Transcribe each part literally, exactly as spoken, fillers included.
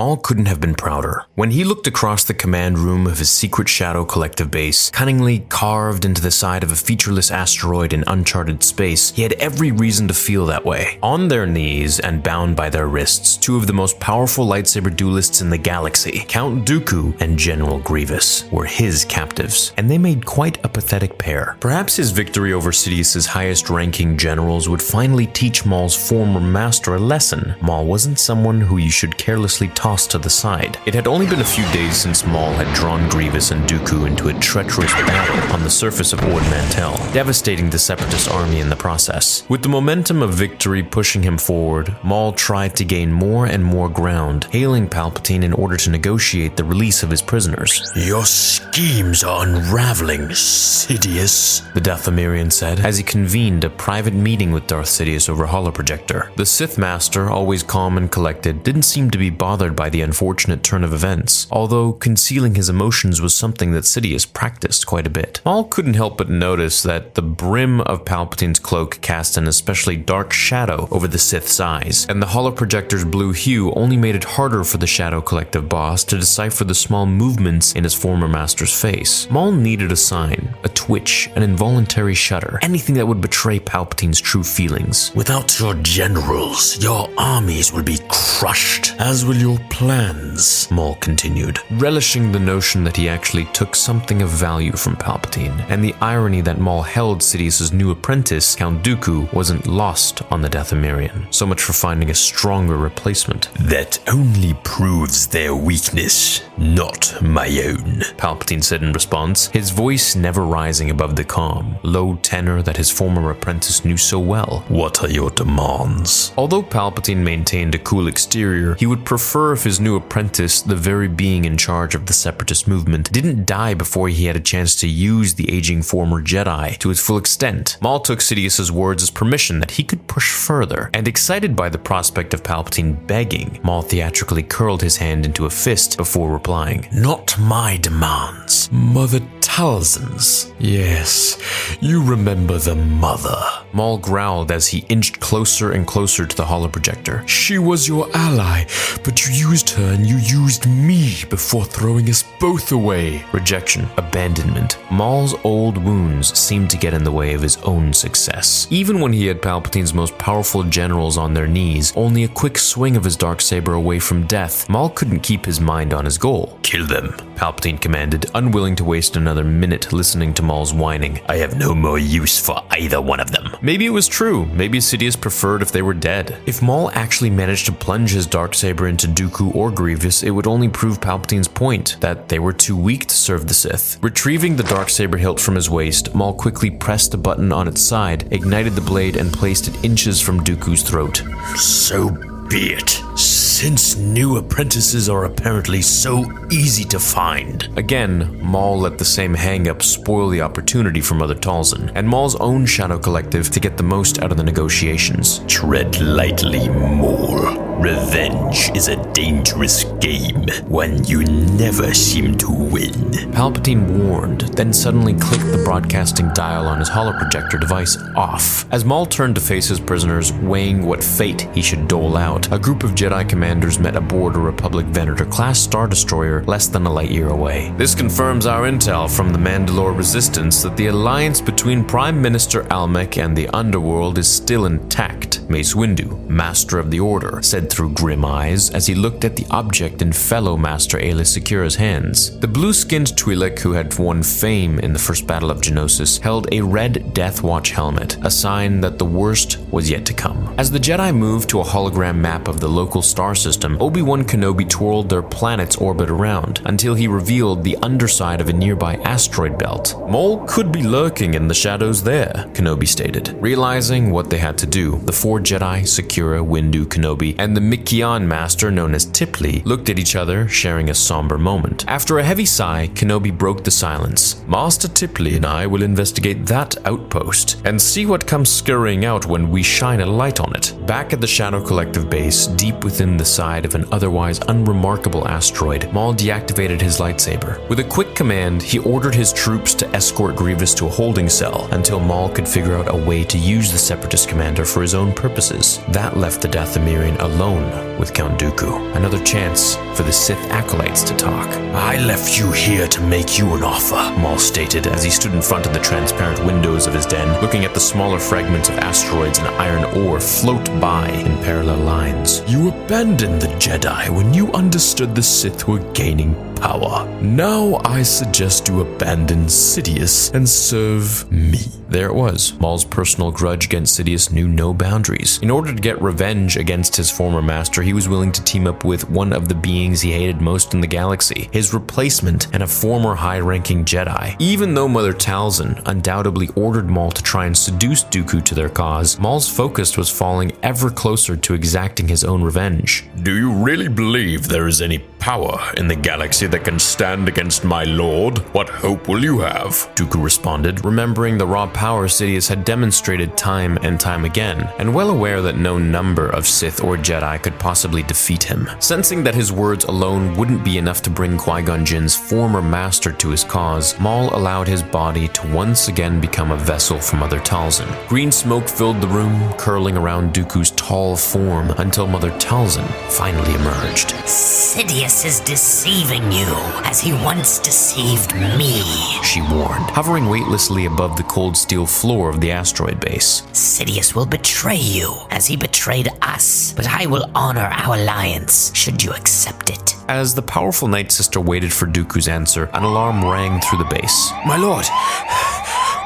Maul couldn't have been prouder. When he looked across the command room of his secret Shadow Collective base, cunningly carved into the side of a featureless asteroid in uncharted space, he had every reason to feel that way. On their knees and bound by their wrists, two of the most powerful lightsaber duelists in the galaxy, Count Dooku and General Grievous, were his captives, and they made quite a pathetic pair. Perhaps his victory over Sidious's highest-ranking generals would finally teach Maul's former master a lesson. Maul wasn't someone who you should carelessly toss to the side. It had only been a few days since Maul had drawn Grievous and Dooku into a treacherous battle on the surface of Ord Mantell, devastating the Separatist army in the process. With the momentum of victory pushing him forward, Maul tried to gain more and more ground, hailing Palpatine in order to negotiate the release of his prisoners. "Your schemes are unraveling, Sidious," the Dathomirian said, as he convened a private meeting with Darth Sidious over holoprojector. The Sith Master, always calm and collected, didn't seem to be bothered by the unfortunate turn of events, although concealing his emotions was something that Sidious practiced quite a bit. Maul couldn't help but notice that the brim of Palpatine's cloak cast an especially dark shadow over the Sith's eyes, and the holoprojector's blue hue only made it harder for the Shadow Collective boss to decipher the small movements in his former master's face. Maul needed a sign, a twitch, an involuntary shudder, anything that would betray Palpatine's true feelings. "Without your generals, your armies will be crushed, as will your plans," Maul continued, relishing the notion that he actually took something of value from Palpatine, and the irony that Maul held Sidious's new apprentice, Count Dooku, wasn't lost on the Dathomirian. So much for finding a stronger replacement. "That only proves their weakness, not my own," Palpatine said in response, his voice never rising above the calm, low tenor that his former apprentice knew so well. "What are your demands?" Although Palpatine maintained a cool exterior, he would prefer if his new apprentice, the very being in charge of the Separatist movement, didn't die before he had a chance to use the aging former Jedi to his full extent. Maul took Sidious's words as permission that he could push further, and excited by the prospect of Palpatine begging, Maul theatrically curled his hand into a fist before replying, "Not my demands, Mother Talzin's. Yes, you remember the mother." Maul growled as he inched closer and closer to the holoprojector. "She was your ally, but you used her and you used me before throwing us both away." Rejection, abandonment. Maul's old wounds seemed to get in the way of his own success. Even when he had Palpatine's most powerful generals on their knees, only a quick swing of his Darksaber away from death, Maul couldn't keep his mind on his goal. "Kill them," Palpatine commanded, unwilling to waste another minute listening to Maul's whining. "I have no more use for either one of them." Maybe it was true. Maybe Sidious preferred if they were dead. If Maul actually managed to plunge his Darksaber into Dooku or Grievous, it would only prove Palpatine's point, that they were too weak to serve the Sith. Retrieving the Darksaber hilt from his waist, Maul quickly pressed a button on its side, ignited the blade, and placed it inches from Dooku's throat. "So be it. Since new apprentices are apparently so easy to find." Again, Maul let the same hang-up spoil the opportunity for Mother Talzin, and Maul's own Shadow Collective to get the most out of the negotiations. "Tread lightly, Maul. Revenge is a dangerous game, one you never seem to win," Palpatine warned, then suddenly clicked the broadcasting dial on his holoprojector device off. As Maul turned to face his prisoners, weighing what fate he should dole out, a group of Jedi commanders met aboard a Republic Venator-class Star Destroyer less than a light year away. "This confirms our intel from the Mandalore Resistance that the alliance between Prime Minister Almec and the Underworld is still intact," Mace Windu, Master of the Order, said through grim eyes as he looked at the object in fellow Master Aayla Secura's hands. The blue-skinned Twi'lek, who had won fame in the first battle of Genosis, held a red Death Watch helmet, a sign that the worst was yet to come. As the Jedi moved to a hologram map of the local star system, Obi-Wan Kenobi twirled their planet's orbit around until he revealed the underside of a nearby asteroid belt. "Maul could be lurking in the shadows there," Kenobi stated. Realizing what they had to do, the four Jedi, Secura, Windu, Kenobi, and the The Mikian master, known as Tipley, looked at each other, sharing a somber moment. After a heavy sigh, Kenobi broke the silence. "Master Tipley and I will investigate that outpost and see what comes scurrying out when we shine a light on on it. Back at the Shadow Collective base, deep within the side of an otherwise unremarkable asteroid, Maul deactivated his lightsaber. With a quick command, he ordered his troops to escort Grievous to a holding cell until Maul could figure out a way to use the Separatist commander for his own purposes. That left the Dathomirian alone with Count Dooku. Another chance for the Sith acolytes to talk. "I left you here to make you an offer," Maul stated as he stood in front of the transparent windows of his den, looking at the smaller fragments of asteroids and iron ore float by in parallel lines. "You abandoned the Jedi when you understood the Sith were gaining power. Now I suggest you abandon Sidious and serve me." There it was. Maul's personal grudge against Sidious knew no boundaries. In order to get revenge against his former master, he was willing to team up with one of the beings he hated most in the galaxy, his replacement and a former high-ranking Jedi. Even though Mother Talzin undoubtedly ordered Maul to try and seduce Dooku to their cause, Maul's focus was falling ever closer to exacting his own revenge. "Do you really believe there is any power in the galaxy that can stand against my lord? What hope will you have?" Dooku responded, remembering the raw power Sidious had demonstrated time and time again, and well aware that no number of Sith or Jedi could possibly defeat him. Sensing that his words alone wouldn't be enough to bring Qui-Gon Jinn's former master to his cause, Maul allowed his body to once again become a vessel for Mother Talzin. Green smoke filled the room, curling around Dooku's tall form until Mother Talzin finally emerged. "Sidious is deceiving you, as he once deceived me," she warned, hovering weightlessly above the cold steel floor of the asteroid base. "Sidious will betray you, as he betrayed us, but I will honor our alliance, should you accept it." As the powerful Nightsister waited for Dooku's answer, an alarm rang through the base. "My lord!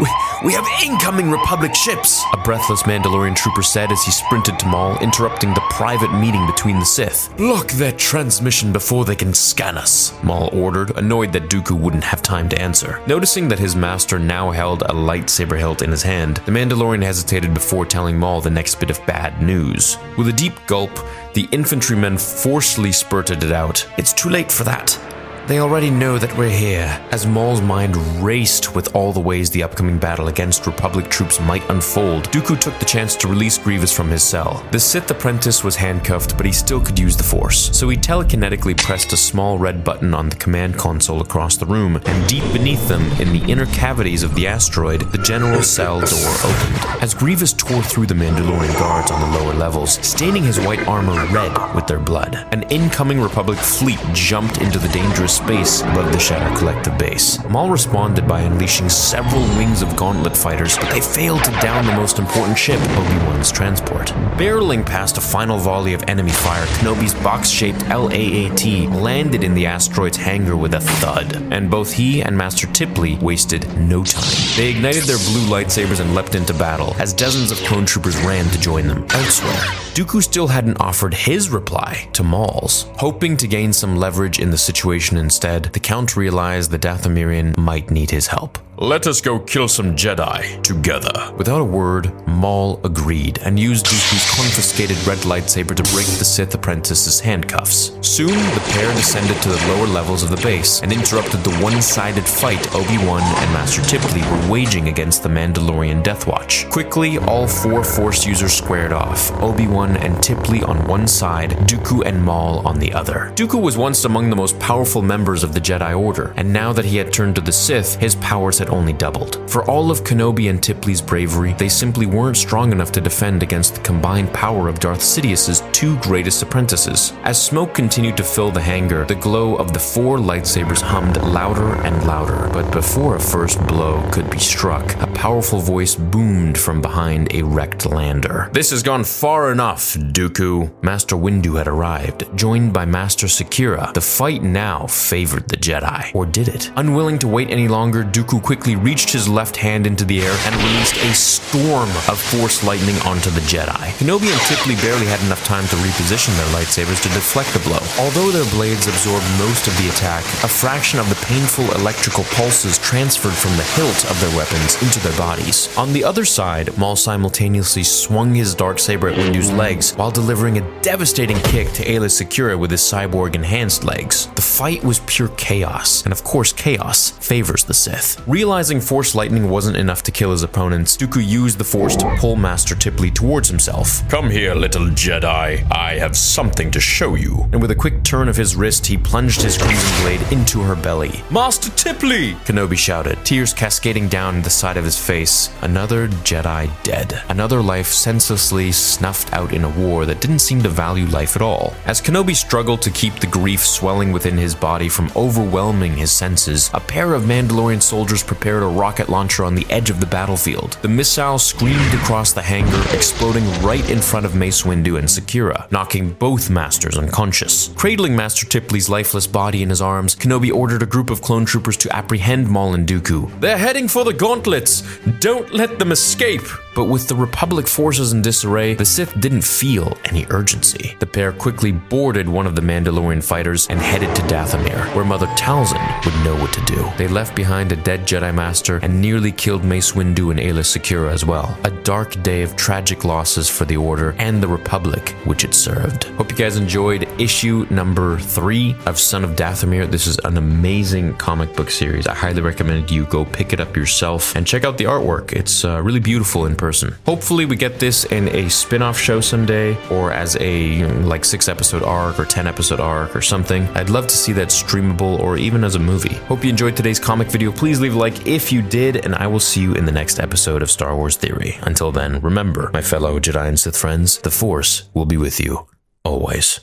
We, we have incoming Republic ships," a breathless Mandalorian trooper said as he sprinted to Maul, interrupting the private meeting between the Sith. "Block their transmission before they can scan us," Maul ordered, annoyed that Dooku wouldn't have time to answer. Noticing that his master now held a lightsaber hilt in his hand, the Mandalorian hesitated before telling Maul the next bit of bad news. With a deep gulp, the infantrymen forcefully spurted it out. "It's too late for that. They already know that we're here." As Maul's mind raced with all the ways the upcoming battle against Republic troops might unfold, Dooku took the chance to release Grievous from his cell. The Sith apprentice was handcuffed, but he still could use the Force, so he telekinetically pressed a small red button on the command console across the room, and deep beneath them, in the inner cavities of the asteroid, the general cell door opened. As Grievous tore through the Mandalorian guards on the lower levels, staining his white armor red with their blood, an incoming Republic fleet jumped into the dangerous space above the Shadow Collective base. Maul responded by unleashing several wings of gauntlet fighters, but they failed to down the most important ship, Obi-Wan's transport. Barreling past a final volley of enemy fire, Kenobi's box-shaped LAAT landed in the asteroid's hangar with a thud, and both he and Master Tipley wasted no time. They ignited their blue lightsabers and leapt into battle, as dozens of clone troopers ran to join them elsewhere. Dooku still hadn't offered his reply to Maul's. Hoping to gain some leverage in the situation instead, the Count realized the Dathomirian might need his help. "Let us go kill some Jedi together." Without a word, Maul agreed and used Dooku's confiscated red lightsaber to break the Sith apprentice's handcuffs. Soon, the pair descended to the lower levels of the base and interrupted the one-sided fight Obi-Wan and Master Tipley were waging against the Mandalorian Death Watch. Quickly, all four Force users squared off, Obi-Wan and Tipley on one side, Dooku and Maul on the other. Dooku was once among the most powerful members of the Jedi Order, and now that he had turned to the Sith, his powers had only doubled. For all of Kenobi and Tipley's bravery, they simply weren't strong enough to defend against the combined power of Darth Sidious's two greatest apprentices. As smoke continued to fill the hangar, the glow of the four lightsabers hummed louder and louder, but before a first blow could be struck, a powerful voice boomed from behind a wrecked lander. "This has gone far enough, Dooku." Master Windu had arrived, joined by Master Secura. The fight now favored the Jedi. Or did it? Unwilling to wait any longer, Dooku quickly Quickly reached his left hand into the air and released a storm of Force lightning onto the Jedi. Kenobi and Tipley barely had enough time to reposition their lightsabers to deflect the blow. Although their blades absorbed most of the attack, a fraction of the painful electrical pulses transferred from the hilt of their weapons into their bodies. On the other side, Maul simultaneously swung his Darksaber at Windu's legs while delivering a devastating kick to Aayla Secura with his cyborg-enhanced legs. The fight was pure chaos, and of course chaos favors the Sith. Realizing Force Lightning wasn't enough to kill his opponents, Dooku used the Force to pull Master Tipley towards himself. "Come here, little Jedi. I have something to show you." And with a quick turn of his wrist, he plunged his crimson blade into her belly. "Master Tipley!" Kenobi shouted, tears cascading down the side of his face. Another Jedi dead. Another life senselessly snuffed out in a war that didn't seem to value life at all. As Kenobi struggled to keep the grief swelling within his body from overwhelming his senses, a pair of Mandalorian soldiers prepared a rocket launcher on the edge of the battlefield. The missile screamed across the hangar, exploding right in front of Mace Windu and Secura, knocking both masters unconscious. Cradling Master Tipley's lifeless body in his arms, Kenobi ordered a group of clone troopers to apprehend Maul and Dooku. "They're heading for the gauntlets! Don't let them escape!" But with the Republic forces in disarray, the Sith didn't feel any urgency. The pair quickly boarded one of the Mandalorian fighters and headed to Dathomir, where Mother Talzin would know what to do. They left behind a dead Jedi Master and nearly killed Mace Windu and Aayla Secura as well. A dark day of tragic losses for the Order and the Republic which it served. Hope you guys enjoyed issue number three of Son of Dathomir. This is an amazing comic book series. I highly recommend you go pick it up yourself and check out the artwork. It's uh, really beautiful in person. Hopefully we get this in a spin-off show someday, or as a you know, like six episode arc or ten episode arc or something. I'd love to see that streamable or even as a movie. Hope you enjoyed today's comic video. Please leave a like if you did, and I will see you in the next episode of Star Wars Theory. Until then, remember, my fellow Jedi and Sith friends, the Force will be with you always.